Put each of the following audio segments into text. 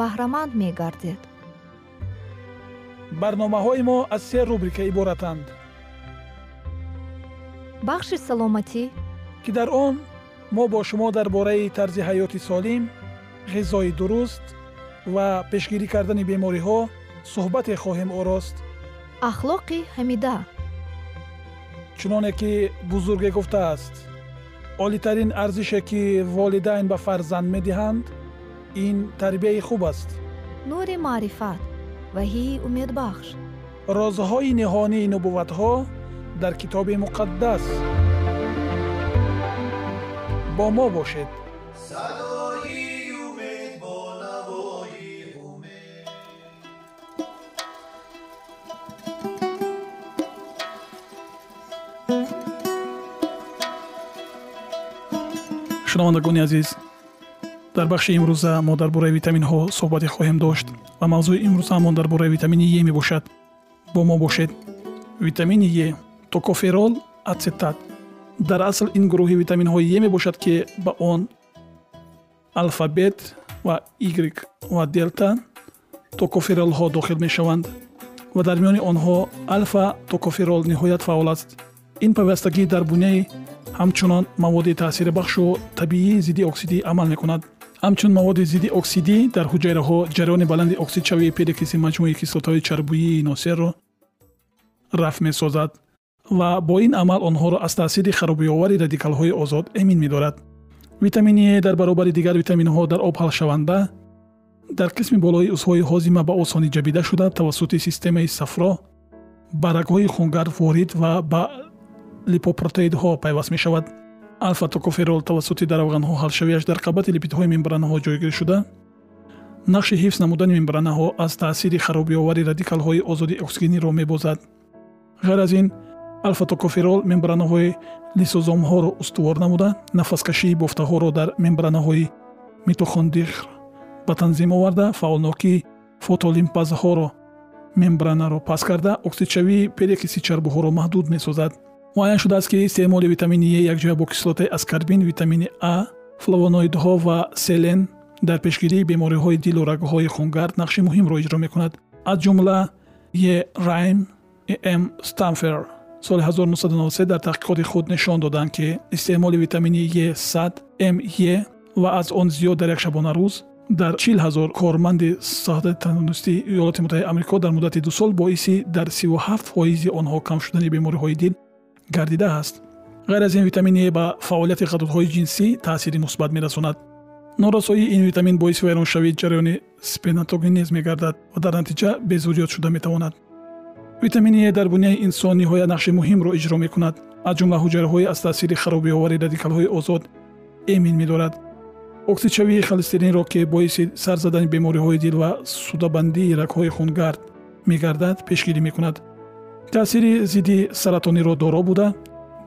баҳраманд мегардед. барномаҳои мо аз се рубрика иборатанд. бахши саломатӣ ки дар он ما با شما درباره طرز حیات سالم، غذای درست و پیشگیری کردن بیماری‌ها صحبت خواهیم آراست. اخلاق حمیده چنانه که بزرگ گفته است، عالی‌ترین ارزشی که والدین به فرزند می‌دهند، این تربیت خوب است. نور معرفت و هی امید بخش. رازهای نهانی نبوت‌ها در کتاب مقدس. با ما باشید. شنوندگان عزیز، در بخش امروزه ما درباره ویتامین ها صحبت خواهیم داشت و موضوع امروزه ما درباره ویتامین ی می باشد. با ما باشید. ویتامین ی، توکوفرول، اتستات در اصل این گروهی ویتامین های ی می باشد که با آن الفا، بیت و ایگریک و دلتا توکوفرول ها داخل می شوند و در میان آنها الفا توکوفرول نهایت فعال است. این پیوستگی در بنیه همچنان مواد تاثیر بخش و طبیعی ضد اکسیدی عمل می کند. همچنین مواد ضد اکسیدی در حجره ها جریان بلند اکسید شوی پیداکسید مجموعه کیسات های چربی ناصر را رفع می سازد و با این عمل آنها را از تاثیر خرابی آور رادیکال های آزاد امین می دارد. ویتامین ای در برابر دیگر ویتامین ها در آب حل شونده در قسم بالای عضوهای هاضمه با آسانی جذب شده توسط سیستم صفرا برگ های خونگرد وارد و با لیپوپروتئید ها پیوست می شود. الفا توکوفرول توسط دروغن ها حل شویش در قبط لیپید های ممبرانه ها جایگیر شده نقش حفظ نمودن ممبرانه ها از تاثیر خرابی آور رادیکال های آزاد اکسیژنی را می بازد. غیر از این الفا توکوفرول ممبرانه‌های لیسوزوم‌ها را استوار نموده، نفس‌کشی بافته‌ها را در ممبرانه‌های میتوکاندری به تنظیم آورده، فعال‌ناکی فوتولیمپازها را ممبرانه را پاس کرده، اکسیدشوی پدکسید چربی‌ها را محدود می‌سازد. معین شده است که استعمال ویتامین ای یکجا با کیسلات اسکاربین، ویتامین ا، فلاوانوئیدها و سلن در پیشگیری بیماری‌های دل و رگ‌های خونگرد نقش مهم را اجرا می‌کند. از جمله رایم ام استنفر سال 1993 در تحقیقات خود نشان دادند که استعمال ویتامین ی 100 ME و از آن زیاد در یک شبانه روز در 40000 کارمند صحت تندرستی ایالات متحده آمریکا در مدت 2 سال باعث در 37% آنها کم شدن بیماری‌های دل گردیده است. غیر از این ویتامین ای با فعالیت غدودهای جنسی تاثیر مثبت می‌رساند. نارسایی این ویتامین باعث ویرانشوی جریان سپیناتوگنز می‌گردد و در نتیجه به ضرورت شده می‌تواند. ویتامین ای در بنیه انسان نهایت نقش مهم را اجرا می کند. از جمله حجره‌های از تاثیر خرابی آور رادیکال‌های آزاد امین می دارد. اکسیدشوی خلسترین را که باعث سر زدن بیماری‌های دل و سودابندی رگ‌های خونگرد می گردد پیشگیری می کند. تاثیر ضد سرطانی را دارا بوده،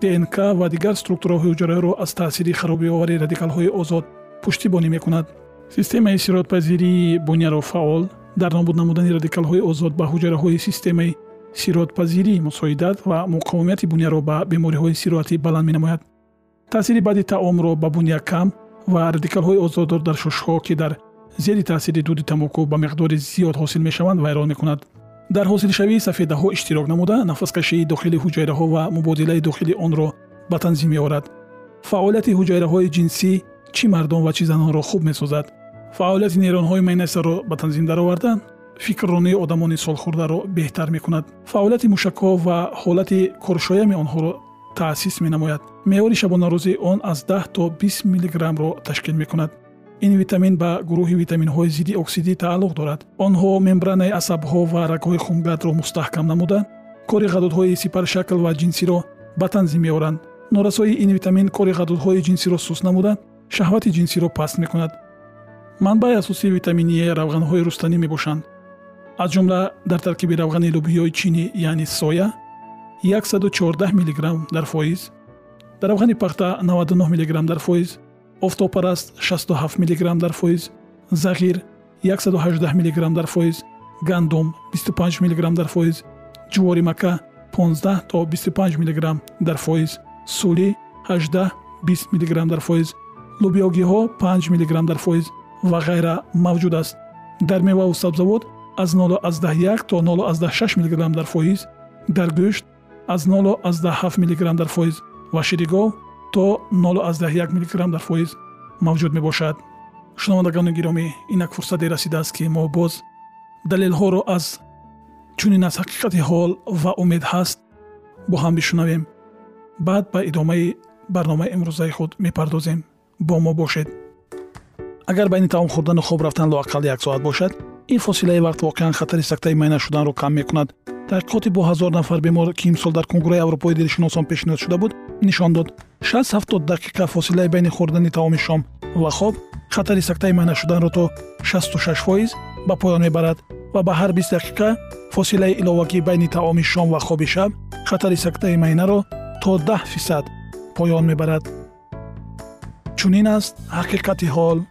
DNK و دیگر استراکچورهای حجره را از تاثیر خرابی آور رادیکال‌های آزاد پشتیبانی می کند. سیستم استیرادپذیری بنیه را فعال در نابود نمودن رادیکال‌های آزاد به حجره‌های سیستم سیرادپذیری مساعدت و مقاومت بنیه را به بیماری‌های سیراتی بلند می‌نماید. تاثیر بعد طعام را به بنیه کم و رادیکال‌های آزاد در شش‌ها که در زیر تاثیر دود تماکو به مقدار زیاد حاصل می‌شوند ویران می‌کند. در حاصل‌شویی سفیده‌ها اشتراک نموده، نفس‌کشی داخل حجره‌ها و مبادله داخل آن را به تنظیم می‌آورد. فعالیت حجره‌های جنسی چی مردان و چی زنان را خوب می‌سازد. فعالیت نیرون‌های مینسه را به تنظیم درآورده، فکررانی آدمان سالخورده را بهتر می‌کند. فعالیت موشک‌ها و حالت کرشایم آنها را تأسیس می‌نماید. مقدار شبانه روزی آن از 10 تا 20 میلی گرم را تشکیل می‌کند. این ویتامین به گروه ویتامین‌های ضد اکسیدی تعلق دارد. آنها ممبرانه عصب‌ها و رگ‌های خونگرد را مستحکم نموده، کار غدودهای سیپر شکل و جنسی را به تنظیم می‌آورند. نارسایی این ویتامین کار غدودهای جنسی را سست نموده، شهوت جنسی را پست می‌کند. منبع اساسی ویتامینی روغن‌های رستنی میباشند. از جمله در ترکیب روغن لوبیای چینی یعنی سویا 114 میلی گرم در فایز، در روغن پخته 99 میلی گرم در فایز، آفتاب پرست 67 میلی گرم در فایز، زغیر 118 میلی گرم در فایز، گندم 25 میلی گرم در فایز، جواری مکه 15 تا 25 میلی گرم در فایز، سولی 18 20 میلی گرم در فایز، لوبیاگی ها 5 میلی گرم در فایز و غیره موجود است. در میوه و سبزیجات از 0.1 تا 0.6 میلی گرم در فایز، در گوشت از 0.7 میلی گرم در فایز و شیرگاو تا 0.1 میلی گرم در فایز موجود می باشد. شنوندگان گرامی، اینک فرصت رسیده است که ما باز دلیل ها را از چونین از حقیقت حال و امید هست با هم بشنویم. بعد به ادامه برنامه امروزه خود میپردازیم. با ما باشید. اگر بین طعام خوردن و خواب رفتن لااقل 1 ساعت باشد، این فاصله وقت واقعا خطر سکته معاینه شدن را کم میکند. تحقیقاتی با 1000 نفر بیمار که امسال در کنگره اروپایی دلشناسان پیشنهاد شده بود نشان داد 60-70 دقیقه فاصله بین خوردن طعام شام و خواب خطر سکته معاینه شدن را تا 66% به پایان میبرد و به هر 20 دقیقه فاصله علاوه‌ای بین طعام شام و خواب شب خطر سکته معاینه را تا 10% پایان میبرد. چنین است حقیقت حال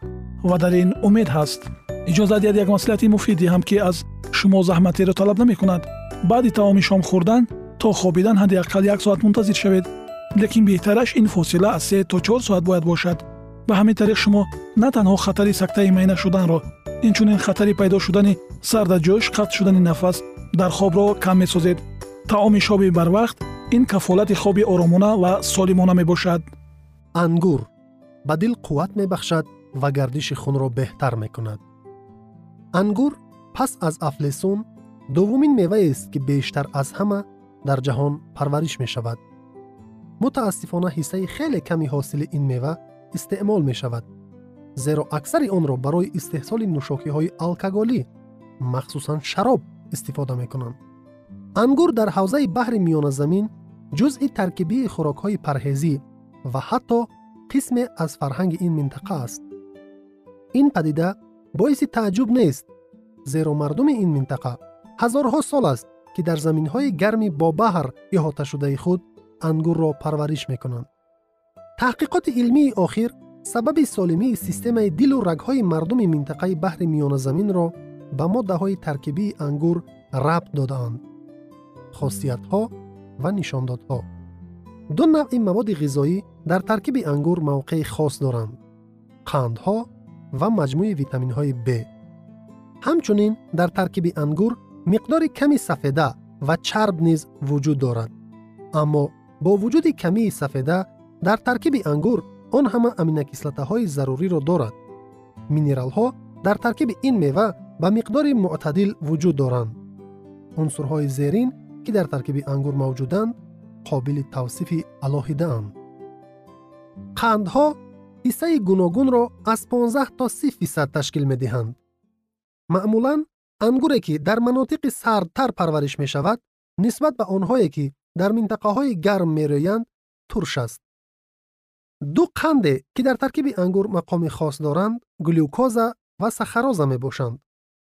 و در این امید هست. اجازه دهید یک مصلحت مفیدی هم که از شما زحمتی را طلب نمی کند. بعد طعام شام خوردن تا خوابیدن حداقل 1 ساعت منتظر شوید، لیکن بهترش این فاصله از 3 تا 4 ساعت باید باشد. به همین طریق شما نه تنها خطر سکته معاینه شدن را، این چنین خطر پیدا شدن سردجوش، قطع شدن نفس در خواب را کم می‌سازید. طعام شب بر وقت این کفالت خواب آرامانه و سالمانه میباشد. انگور به دل قوت میبخشد و گردش خون را بهتر میکند. انگور پس از افلسون دومین میوه است که بیشتر از همه در جهان پرورش میشود. متاسفانه حصه خیلی کمی حاصل این میوه استعمال میشود، زیرا اکثر آن را برای استحصال نوشاکی های الکلی مخصوصا شراب استفاده میکنند. انگور در حوزه بحر میانه زمین جزء ترکیبی خوراک های پرهیزی و حتی قسم از فرهنگ این منطقه است. این پدیده باعث تعجب نیست، زیرا مردم این منطقه هزارها سال است که در زمینهای گرمی با بحر احاطه شده خود انگور را پرورش میکنند. تحقیقات علمی اخیر سبب سالمی سیستم دل و رگهای مردم منطقه بحر میانه زمین را به ماده های ترکیبی انگور ربط دادند. خاصیت ها و نشانداد ها. دو نوع مواد غذایی در ترکیب انگور موقع خاص دارند: قندها و مجموع ویتامین های B. همچنین در ترکیب انگور مقدار کمی سفیده و چرب نیز وجود دارد، اما با وجود کمی سفیده در ترکیب انگور آن همه امینوکیسلاته های ضروری را دارد. مینرال ها در ترکیب این میوه به مقدار معتدل وجود دارند. عنصرهای زیرین که در ترکیب انگور موجودند قابل توصیف علاحده اند. قندها حصه گوناگون را از 15 تا 30% تشکیل می دهند. معمولاً انگوری که در مناطق سردتر پرورش می شود نسبت به آنهایی که در منطقه های گرم می رویند ترش است. دو قندی که در ترکیب انگور مقام خاص دارند گلوکوزا و ساخاروزا می باشند.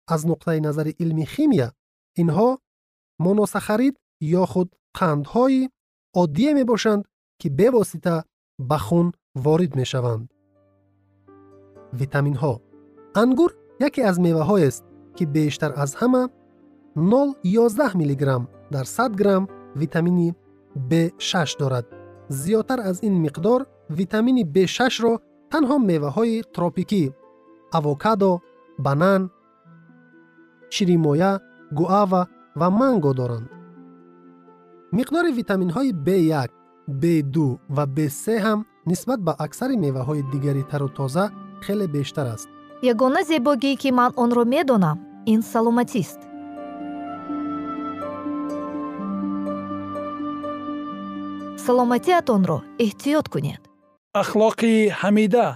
از نقطه نظر علمی شیمی اینها مونوساخارید یا خود قندهای عادی می باشند که به واسطه به خون وارد می شوند. ویتامین ها. انگور یکی از میوه های است که بیشتر از همه 0.11 میلی گرم در 100 گرم ویتامین B6 دارد. زیادتر از این مقدار ویتامین B6 را تنها میوه های تروپیکی آووکادو، بانان، چیریمویا، گواوا و مانگو دارند. مقدار ویتامین های B1، B2 و B3 هم نسبت به اکثر میوه های دیگری تر و تازه خیلی بیشتر است. یگانه زیبایی که من آن را میدانم این سلامتی است. سلامتیتان را احتیاط کنید. اخلاق حمیده.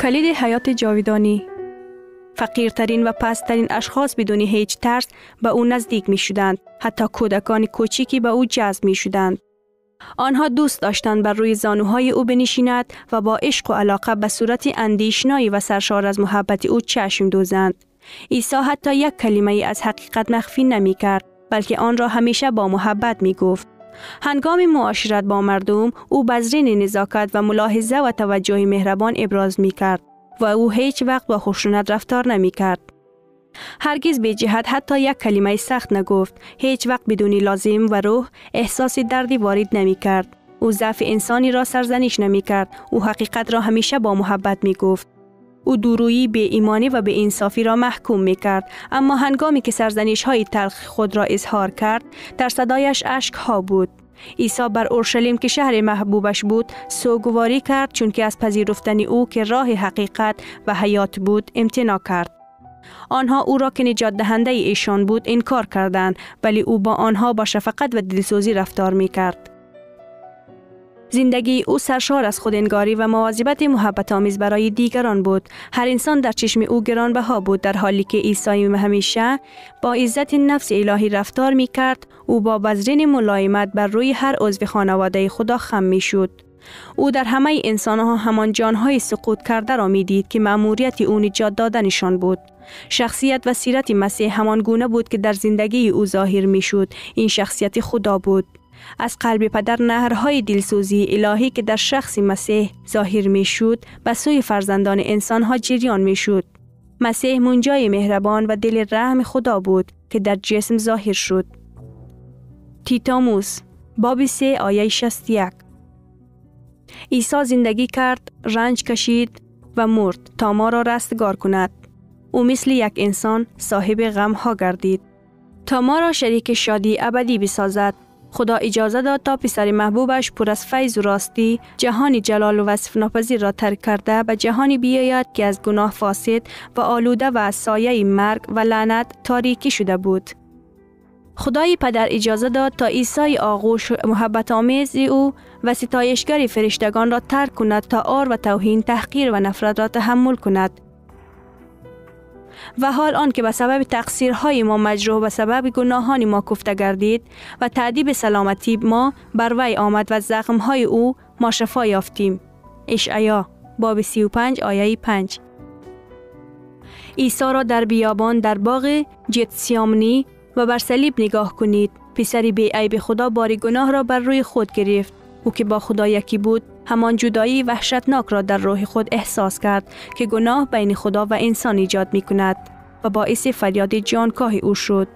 کلید حیات جاودانی. فقیرترین و پسترین اشخاص بدون هیچ ترس به او نزدیک می شدند، حتی کودکان کوچیکی به او جذب می شدند. آنها دوست داشتند بر روی زانوهای او بنشینند و با عشق و علاقه به صورت اندیشنایی و سرشار از محبت او چشم دوزند. عیسی حتی یک کلمه از حقیقت مخفی نمی کرد، بلکه آن را همیشه با محبت می گفت. هنگام معاشرت با مردم، او بذرین نزاکت و ملاحظه و توجه مهربان ابراز می کرد و او هیچ وقت با خشونت رفتار نمی کرد. هرگز بی جهت حتی یک کلمه سخت نگفت، هیچ وقت بدون لازم و روح احساس دردی وارد نمی کرد. او ضعف انسانی را سرزنش نمی کرد، او حقیقت را همیشه با محبت می گفت. او دورویی، بی ایمانی و بی انصافی را محکوم می کرد، اما هنگامی که سرزنش های تلخ خود را اظهار کرد، در صدایش اشک ها بود. عیسی بر اورشلیم که شهر محبوبش بود سوگواری کرد، چون که از پذیرفتن او که راه حقیقت و حیات بود امتناع کرد. آنها او را که نجات دهنده ایشان بود انکار کردند، ولی او با آنها با شفقت و دلسوزی رفتار می کرد. زندگی او سرشار از خودانگاری و مواظبت محبت‌آمیز برای دیگران بود. هر انسان در چشم او گرانبها بود، در حالی که عیسی همیشه با عزت نفس الهی رفتار می کرد. او با بذرین ملایمت بر روی هر عضو خانواده خدا خم می شد. او در همه انسانها همان جانهای سقوط کرده را می دید که مأموریت او نجات دادنشان بود. شخصیت و سیرت مسیح همان گونه بود که در زندگی او ظاهر می شد. این شخصیت خدا بود. از قلب پدر نهرهای دلسوزی الهی که در شخص مسیح ظاهر می شد به سوی فرزندان انسان ها جریان می شد. مسیح منجای مهربان و دل رحم خدا بود که در جسم ظاهر شد. تیتاموس باب 3 آیه 61. عیسی زندگی کرد، رنج کشید و مرد تا ما را رستگار کند. او مثل یک انسان صاحب غم ها گردید تا ما را شریک شادی ابدی بسازد. خدا اجازه داد تا پسر محبوبش پر از فیض و راستی، جهان جلال و وصف ناپذیر را ترک کرده به جهانی بیاید که از گناه فاسد و آلوده و از سایه مرگ و لعنت تاریکی شده بود. خدای پدر اجازه داد تا عیسی آغوش محبت آمیز او و ستایشگر فرشتگان را ترک کند تا آر و توهین، تحقیر و نفرت را تحمل کند. و حال آن که به سبب تقصیرهای ما مجروح و سبب گناهان ما کوفته گردید و تعذیب سلامتی ما بر وی آمد و زخمهای او ما شفا یافتیم. اشعیا باب 35 آیه 5. عیسی را در بیابان، در باغ جتسیامنی و بر صلیب نگاه کنید. پسری بیعیب خدا بار گناه را بر روی خود گرفت. او که با خدا یکی بود، همان جدایی وحشتناک را در روح خود احساس کرد که گناه بین خدا و انسان ایجاد می کند و باعث فریاد جانکاه او شد.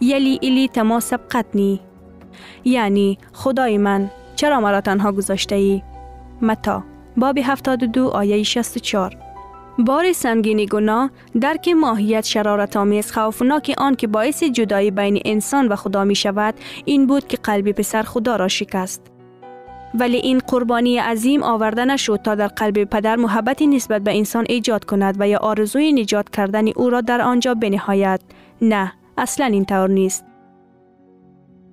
یلی ایلی تما سبقتنی، یعنی خدای من چرا مرا تنها گذاشته ای؟ متا باب 72 آیه 64. بار سنگین گناه، درک ماهیت شرارت آمیز خوفناک آن که باعث جدایی بین انسان و خدا می شود، این بود که قلب پسر خدا را شکست. ولی این قربانی عظیم آورده نشد تا در قلب پدر محبتی نسبت به انسان ایجاد کند و یا آرزوی نجات کردن او را در آنجا بنهایت. نه، اصلا این طور نیست.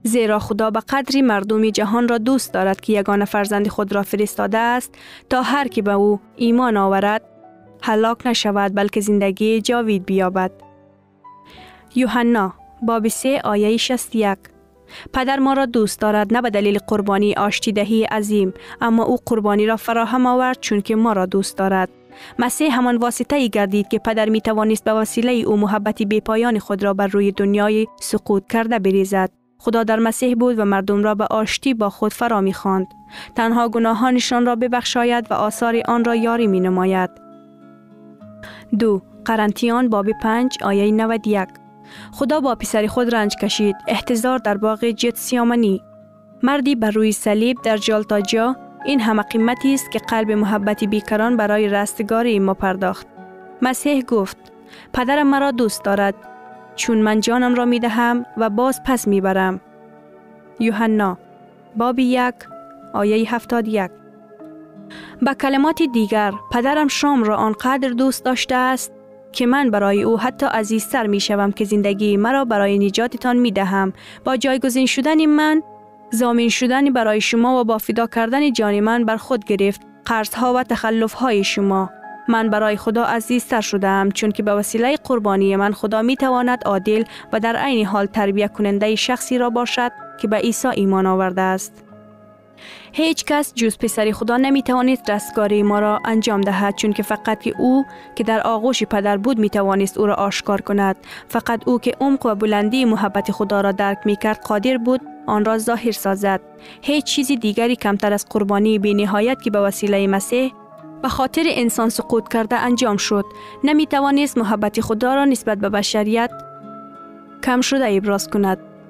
زیرا خدا به قدری مردم جهان را دوست دارد که یگانه فرزند خود را فرستاده است تا هر که به او ایمان آورد هلاک نشود، بلکه زندگی جاوید بیابد. یوحنا باب 3 آیه 61. پدر ما را دوست دارد، نه به دلیل قربانی آشتی دهی عظیم، اما او قربانی را فراهم آورد چون که ما را دوست دارد. مسیح همان واسطه‌ای گردید که پدر می توانست به وسیله او محبت بی‌پایان خود را بر روی دنیای سقوط کرده بریزد. خدا در مسیح بود و مردم را به آشتی با خود فرا می‌خواند. تنها گناهانشان را ببخشاید و آثار آن را یاری می‌نماید. 2 قرنتیان باب 5 آیه 91. خدا با پسر خود رنج کشید، احتضار در باغ جتسیامنی. مردی بر روی صلیب در جلتاجا، این همه قیمتی است که قلب محبتی بیکران برای رستگاری ما پرداخت. مسیح گفت: پدرم مرا دوست دارد، چون من جانم را می دهم و باز پس می برم. یوحنا باب 1 آیه 71. با کلمات دیگر، پدرم شام را آنقدر دوست داشته است که من برای او حتی عزیزتر می شوم که زندگی مرا برای نجاتتان می دهم. با جایگزین شدن من، ضامن شدن برای شما و با فدا کردن جان من بر خود گرفت قرضها و تخلفهای شما. من برای خدا عزیزتر شدم، چون که به وسیله قربانی من خدا می تواند عادل و در عین حال تربیت کننده شخصی را باشد که به عیسی ایمان آورده است. هیچ کس جز پسر خدا نمی توانست رستگاری ما را انجام دهد، چون که فقط او که در آغوش پدر بود می توانست او را آشکار کند. فقط او که عمق و بلندی محبت خدا را درک می کرد قادر بود آن را ظاهر سازد. هیچ چیز دیگری کمتر از قربانی بی نهایت که به وسیله مسیح به خاطر انسان سقوط کرده انجام شد نمی توانست محبت خدا را نسبت به بشریت کم شده ابراز کند،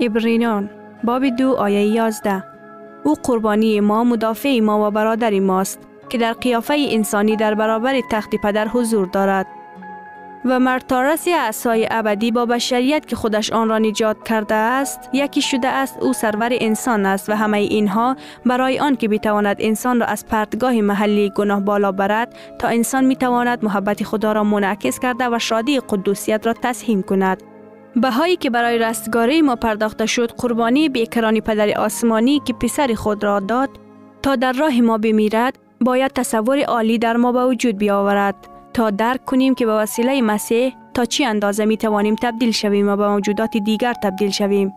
عبرانیان باب 2 آیه 11. او قربانی ما، مدافع ما و برادر ماست که در قیافه انسانی در برابر تخت پدر حضور دارد و مرتارس عصای ابدی با بشریت که خودش آن را نجات کرده است یکی شده است. او سرور انسان است و همه اینها برای آن که بتواند انسان را از پرتگاه محلی گناه بالا برد تا انسان میتواند محبت خدا را منعکس کرده و شادی قدوسیت را تسهیم کند. بهایی که برای رستگاری ما پرداخته شد قربانی بیکران پدر آسمانی که پسر خود را داد تا در راه ما بمیرد باید تصور عالی در ما به وجود بیاورد تا درک کنیم که به وسیله مسیح تا چی اندازه می توانیم تبدیل شویم و به موجودات دیگر تبدیل شویم.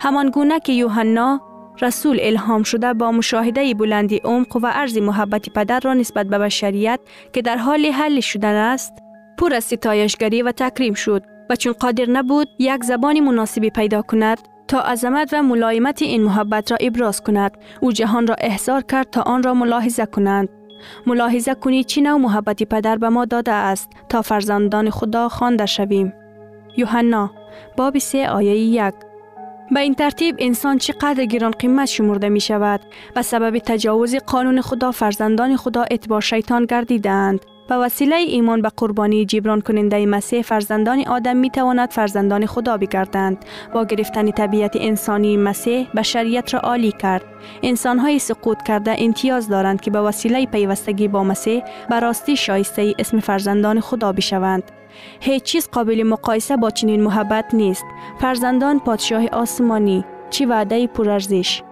همان گونه که یوحنا رسول الهام شده با مشاهده بلندی عمق و عرض محبت پدر را نسبت به بشریت که در حال حل شدن است پر از ستایشگری و تکریم شد و چون قادر نبود یک زبان مناسبی پیدا کند تا عظمت و ملایمت این محبت را ابراز کند، او جهان را احضار کرد تا آن را ملاحظه کنند. ملاحظه کنید چه نوع محبت پدر به ما داده است تا فرزندان خدا خوانده شویم. یوحنا باب 3 آیه 1. به این ترتیب انسان چقدر گران قیمت شمرده می شود. به سبب تجاوز قانون خدا فرزندان خدا اتباع شیطان گردیدند. به وسیله ایمان به قربانی جبران کننده مسیح فرزندان آدم می تواند فرزندان خدا بگردند. با گرفتن طبیعت انسانی مسیح بشریت را عالی کرد. انسان های سقوط کرده امتیاز دارند که به وسیله پیوستگی با مسیح به راستی شایسته اسم فرزندان خدا بشوند. هیچ چیز قابل مقایسه با چنین محبت نیست. فرزندان پادشاه آسمانی، چه وعده پرارزش!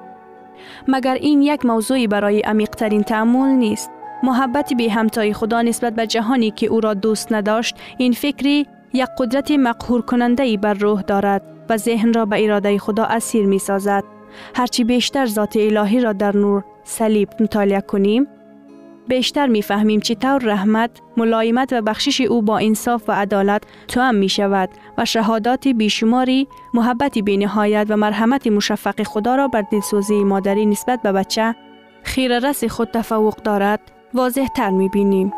مگر این یک موضوعی برای عمیق‌ترین تأمل نیست؟ محبت بی همتای خدا نسبت به جهانی که او را دوست نداشت، این فکری یک قدرت مقهور کننده بر روح دارد و ذهن را به اراده خدا اسیر می سازد. هرچی بیشتر ذات الهی را در نور صلیب مطالعه کنیم، بیشتر می فهمیم چطور رحمت، ملایمت و بخشش او با انصاف و عدالت توأم می شود و شهادات بیشماری، محبت بی نهایت و مرحمت مشفق خدا را بر دلسوزی مادری نسبت به بچه خیره رس خود تفوق دارد. واضح تر می بینیم.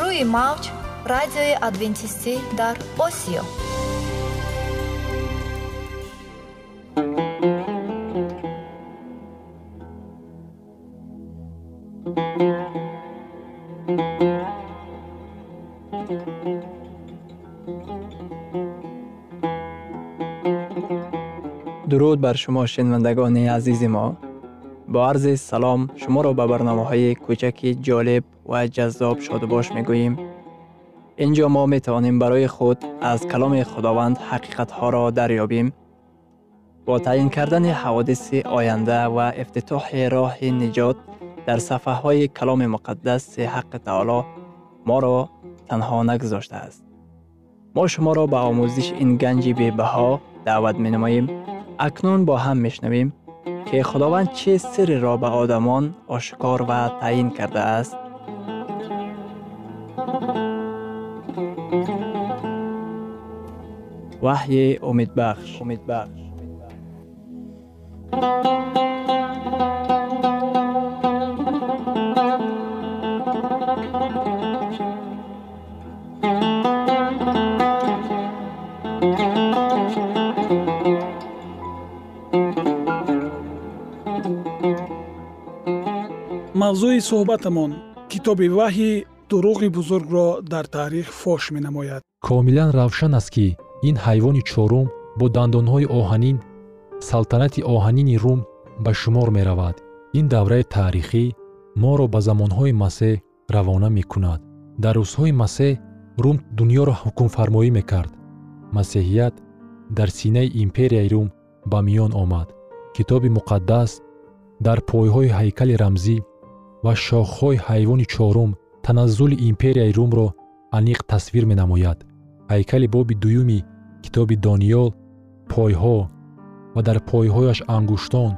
روی موج رادیوی ادونتیستی در آسیو. درود بر شما شنوندگان عزیز ما. با عرض سلام شما را به برنامه‌های کوچکی جالب و جذاب شادباش می‌گوییم. اینجا ما می‌توانیم برای خود از کلام خداوند حقیقت‌ها را دریابیم. با تعیین کردن حوادث آینده و افتتاح راه نجات در صفحه‌های کلام مقدس، حق تعالی ما را تنها نگذاشته است. ما شما را به آموزش این گنج بی‌بها دعوت می‌نماییم. اکنون با هم میشنویم که خداوند چه سری را به آدمان آشکار و تعیین کرده است. وحی امیدبخش. мавзӯи суҳбатамон китоби ваҳӣ дуруғи бузургро дар таърих фош менамояд. Комилан равшан аст ки ин ҳайвони чорум бо дандонҳои оҳанин салтанати оҳанини Рум ба шумор меравад. ин давраи таърихӣ моро ба замонҳои масеҳ равона мекунад. дар рӯзҳои масеҳ Рум дуньёро ҳукмфармоӣ мекард. масеҳият дар синаи империяи Рум ба миён омад. китоби муқаддас дар пойҳои ҳайкали рамзӣ ва шохҳои ҳайвони чорум таназзули империяи Румро аниқ тасвир менамояд. ҳайкали боби дуюми китоби Дониёл пойҳо ва дар пойҳояш ангуштон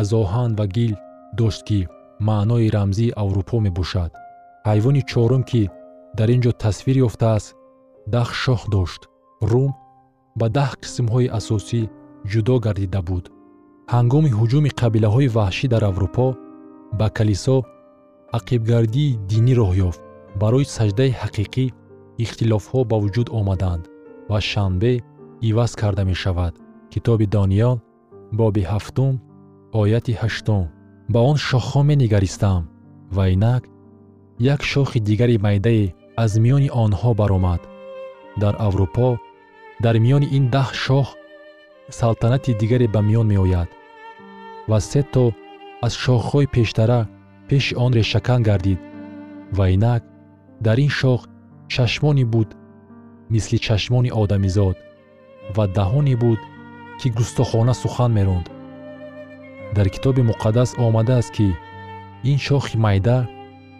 аз оҳан ва гил дошт, ки маънои рамзии Аврупо мебошад. ҳайвони чорум ки дар ин ҷо тасвир ёфтааст 10 шох дошт. Рум ба 10 қисмҳои асосӣ ҷудо гардида буд. ҳангоми ҳуҷуми қабилаҳои ваҳшӣ дар Аврупо ба калисо ақибгардии динӣ роҳ ёфт. барои саҷдаи ҳақиқӣ ихтилофҳо ба вуҷуд омаданд ва шанбе иваз карда мешавад. китоби Дониёл боби 7 ояти 8: ба он шохҳо менигаристам ва инак як шохи дигари майдае аз миёни онҳо баромад. дар Аврупо дар миёни ин 10 шох салтанати дигаре ба миён меояд ва 3 то аз шохҳои пештара пеши он решакан гардид ва инак дар ин шох чашмоне буд мисли чашмони одамизод ва даҳоне буд ки густохона сухан меронд. дар китоби муқаддас омадааст, ки ин шохи майда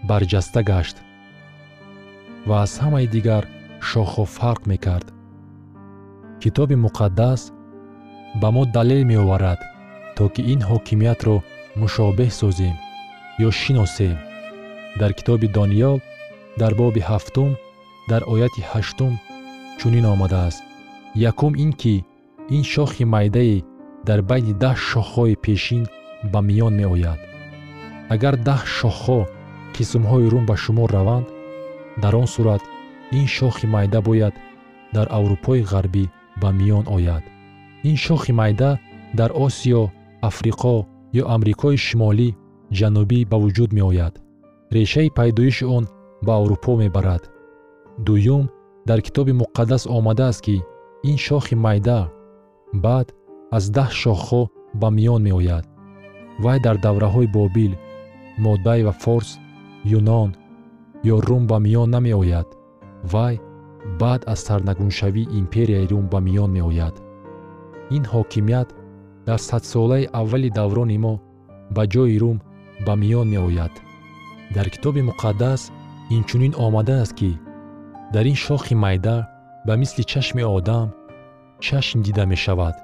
барҷаста гашт ва аз ҳамаи дигар шохҳо фарқ мекард. китоби муқаддас ба мо далел меоварад, то ки ин ҳокимиятро мушобеҳ созем ё шиносем. дар китоби Дониёл дар боби 7 дар ояти 8 чунин омадааст: якум ин ки ин шохи майдае дар байни 10 шохҳои пешин ба миён меояд. агар 10 шохҳо қисмҳои Рум ба шумор раванд, дар он сурат ин шохи майда бояд дар Аврупои ғарбӣ ба миён ояд. ин шохи майда дар Осиё, Африқо ё Амрикои шимолӣ ҷанубӣ ба вуҷуд меояд. решаи пайдоиши он ба Аврупо мебарад. дуюм, дар китоби муқаддас омадааст, ки ин шохи майда баъд аз 10 шохҳо ба миён меояд. вай дар давраҳои Бобил, Моддай ва Форс, Юнон ё Рум ба миён намеояд. вай баъд аз сарнагуншавии империяи Рум ба миён меояд. ин ҳокимият дар садсолаи аввали даврони мо ба ҷои Рум ба миён меояд. дар китоби муқаддас инчунин омадааст, ки дар ин шохи майда ба мисли чашми одам чашм дида мешавад.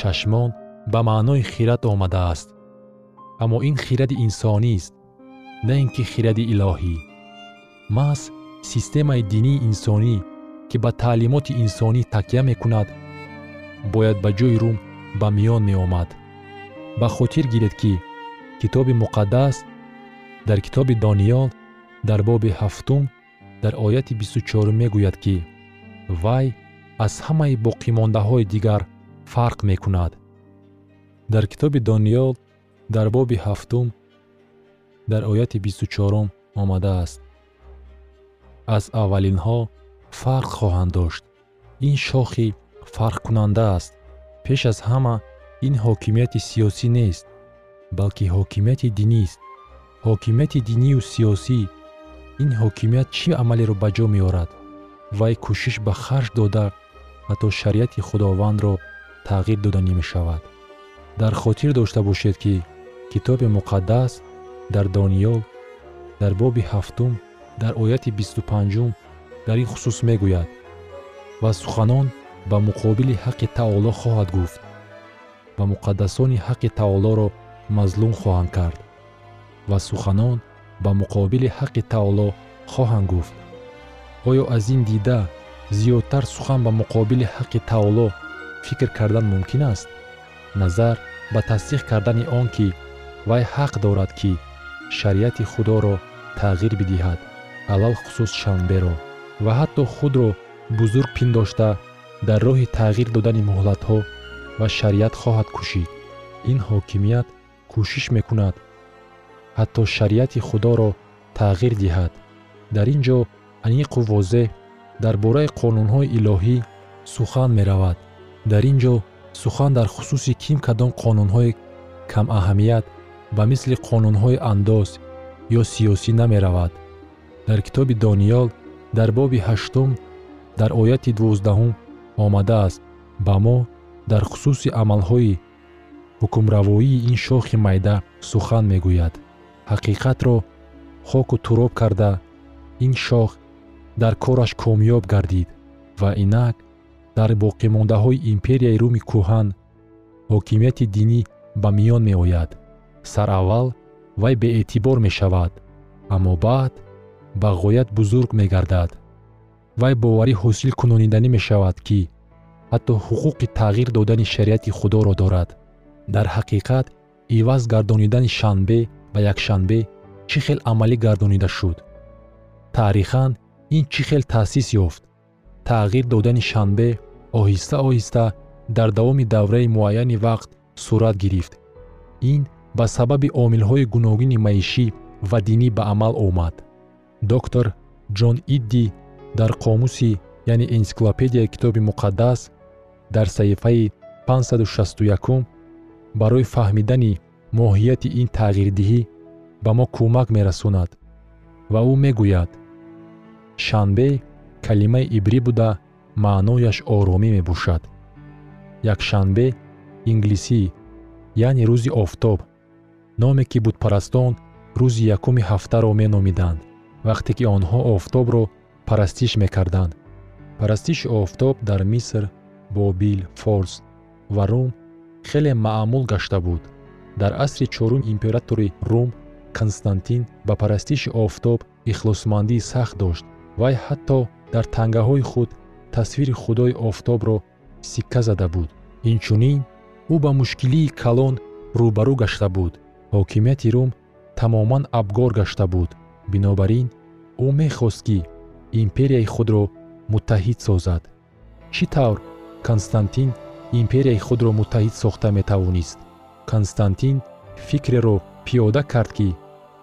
чашмон ба маънои хирад омадааст, аммо ин хиради инсонист, на ин ки хиради илоҳӣ. маҳз системаи динии инсонӣ ки ба таълимоти инсонӣ такья мекунад, бояд ба ҷои Рум ба миён меомад. ба хотир гиред, ки китоби муқаддас дар китоби Дониёл дар боби 7 дар ояти 24 мегӯяд, ки вай аз ҳамаи боқимондаҳои дигар фарқ мекунад. дар китоби Дониёл дар боби 7 дар ояти 24 омадааст: аз аввалинҳо фарқ хоҳанд дошт. ин шохи фарқкунанда аст. пеш аз ҳама ин ҳокимияти сиёсӣ нест, балки ҳокимияти динист. ҳокимияти динию сиёсӣ ин ҳокимият чӣ амалеро ба ҷо меорад? вай кӯшиш ба харҷ дода ҳатто шариати худовандро тағйир дода намешавад. дар хотир дошта бошед, ки китоби муқаддас дар Дониёл дар боби 7 дар ояти 25 дар ин хусус мегӯяд: ва суханон ба муқобили ҳаққи таоло хоҳад гуфт ва муқаддасони ҳаққи таолоро мазлум хоҳанд кард. ва суханон ба муқобили ҳаққи таоло хоҳанд гуфт. оё аз ин дида зиёдтар сухан ба муқобили ҳаққи таоло фикр кардан мумкин аст? назар ба тасдиқ кардани он, ки вай ҳақ дорад, ки шариати худоро тағйир бидиҳад, алал хусус шанберо, ва ҳатто худро бузург пиндошта дар роҳи тағйир додани муҳлатҳо ва шариат хоҳад кӯшид. ин ҳокимият кӯшиш мекунад حتی شریعت خدا را تغییر دهد. در اینجا انیق و واضح در باره قانونهای الهی سخن می رود. در اینجا سخن در خصوص کیم کدام قانونهای کم اهمیت و مثل قانونهای انداز یا سیاسی نمی رود. در کتاب دانیال در باب 8 در آیت 12 آمده است: با ما در خصوص عملهای حکمروایی این شاخ میده سخن می گوید. حقیقت را خاک و تراب کرده این شاخ در کارش کامیاب گردید و اینک در باقی مانده های امپریای روم کهن حاکمیت دینی به میان می آید. سر اول وی به اعتبار می شود، اما بعد به غایت بزرگ می گردد. وی باوری حاصل کنانیدنی می شود که حتی حقوق تغییر دادن شریعت خدا را دارد. در حقیقت عوض گردانیدن شنبه و یک شنبه چه خیل عملی گردانیده شد. تاریخاً این چه خیل تأسیس یافت. تغییر دادن شنبه آهسته آهسته در دوام دوره معین وقت صورت گرفت. این به سبب عامل‌های گوناگون معیشی و دینی به عمل آمد. دکتر جان ایدی در قاموسی یعنی انسیکلوپدیای کتاب مقدس در صفحه 561 برای فهمیدن ماهیت این تغییردهی به ما کمک می‌رساند و او می‌گوید شنبه کلمه عبری بوده معنایش آرامی می‌باشد. یک شنبه انگلیسی یعنی روز آفتاب، نامی که بود پرستان روز یکم هفته را می‌نامیدند وقتی که آنها آفتاب را پرستش می‌کردند. پرستش آفتاب در مصر، بابل، فارس و روم خیلی معمول گشته بود. در عصر 4 امپراتور روم کنستانتین به پرستش آفتاب اخلاصمندی سخت داشت و حتی در تنگه های خود تصویر خدای آفتاب را سکه زده بود. اینچنین او با مشکلی کلان روبرو گشته بود. حاکمیت روم تماما ابگار گشته بود. بنابراین او میخواست که امپریای خود را متحد سازد. چی طور کنستانتین امپریای خود را متحد ساخته میتوانست؟ کنستانتین فکر را پیاده کرد که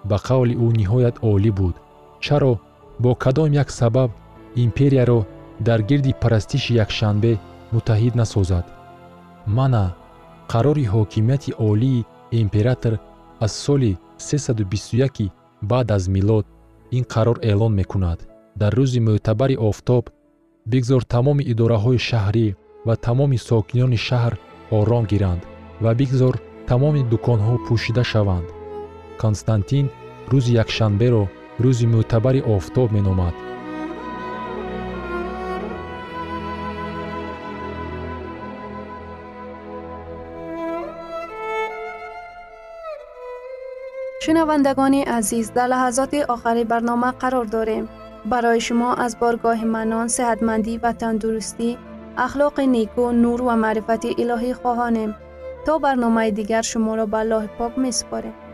به قول او نهایت عالی بود. چرا با کدام یک سبب امپریا را در گرد پرستش یک شنبه متحد نسازد؟ منع قرار حاکمیت عالی امپراتور از سال 321 بعد از میلاد این قرار اعلان میکند: در روز معتبر آفتاب بگذار تمام اداره های شهری و تمام ساکنان شهر آرام گیرند و بگذار تمام دکان ها پوشیده شوند. کنستانتین روز یکشنبه را روز معتبر آفتاب می نامد. شنوندگان عزیز، در لحظات آخری برنامه قرار داریم. برای شما از بارگاه منان، صحتمندی و تندرستی، اخلاق نیکو، نور و معرفت الهی خواهانیم. تا برنامه دیگر شما را به الله پاک می سپاریم.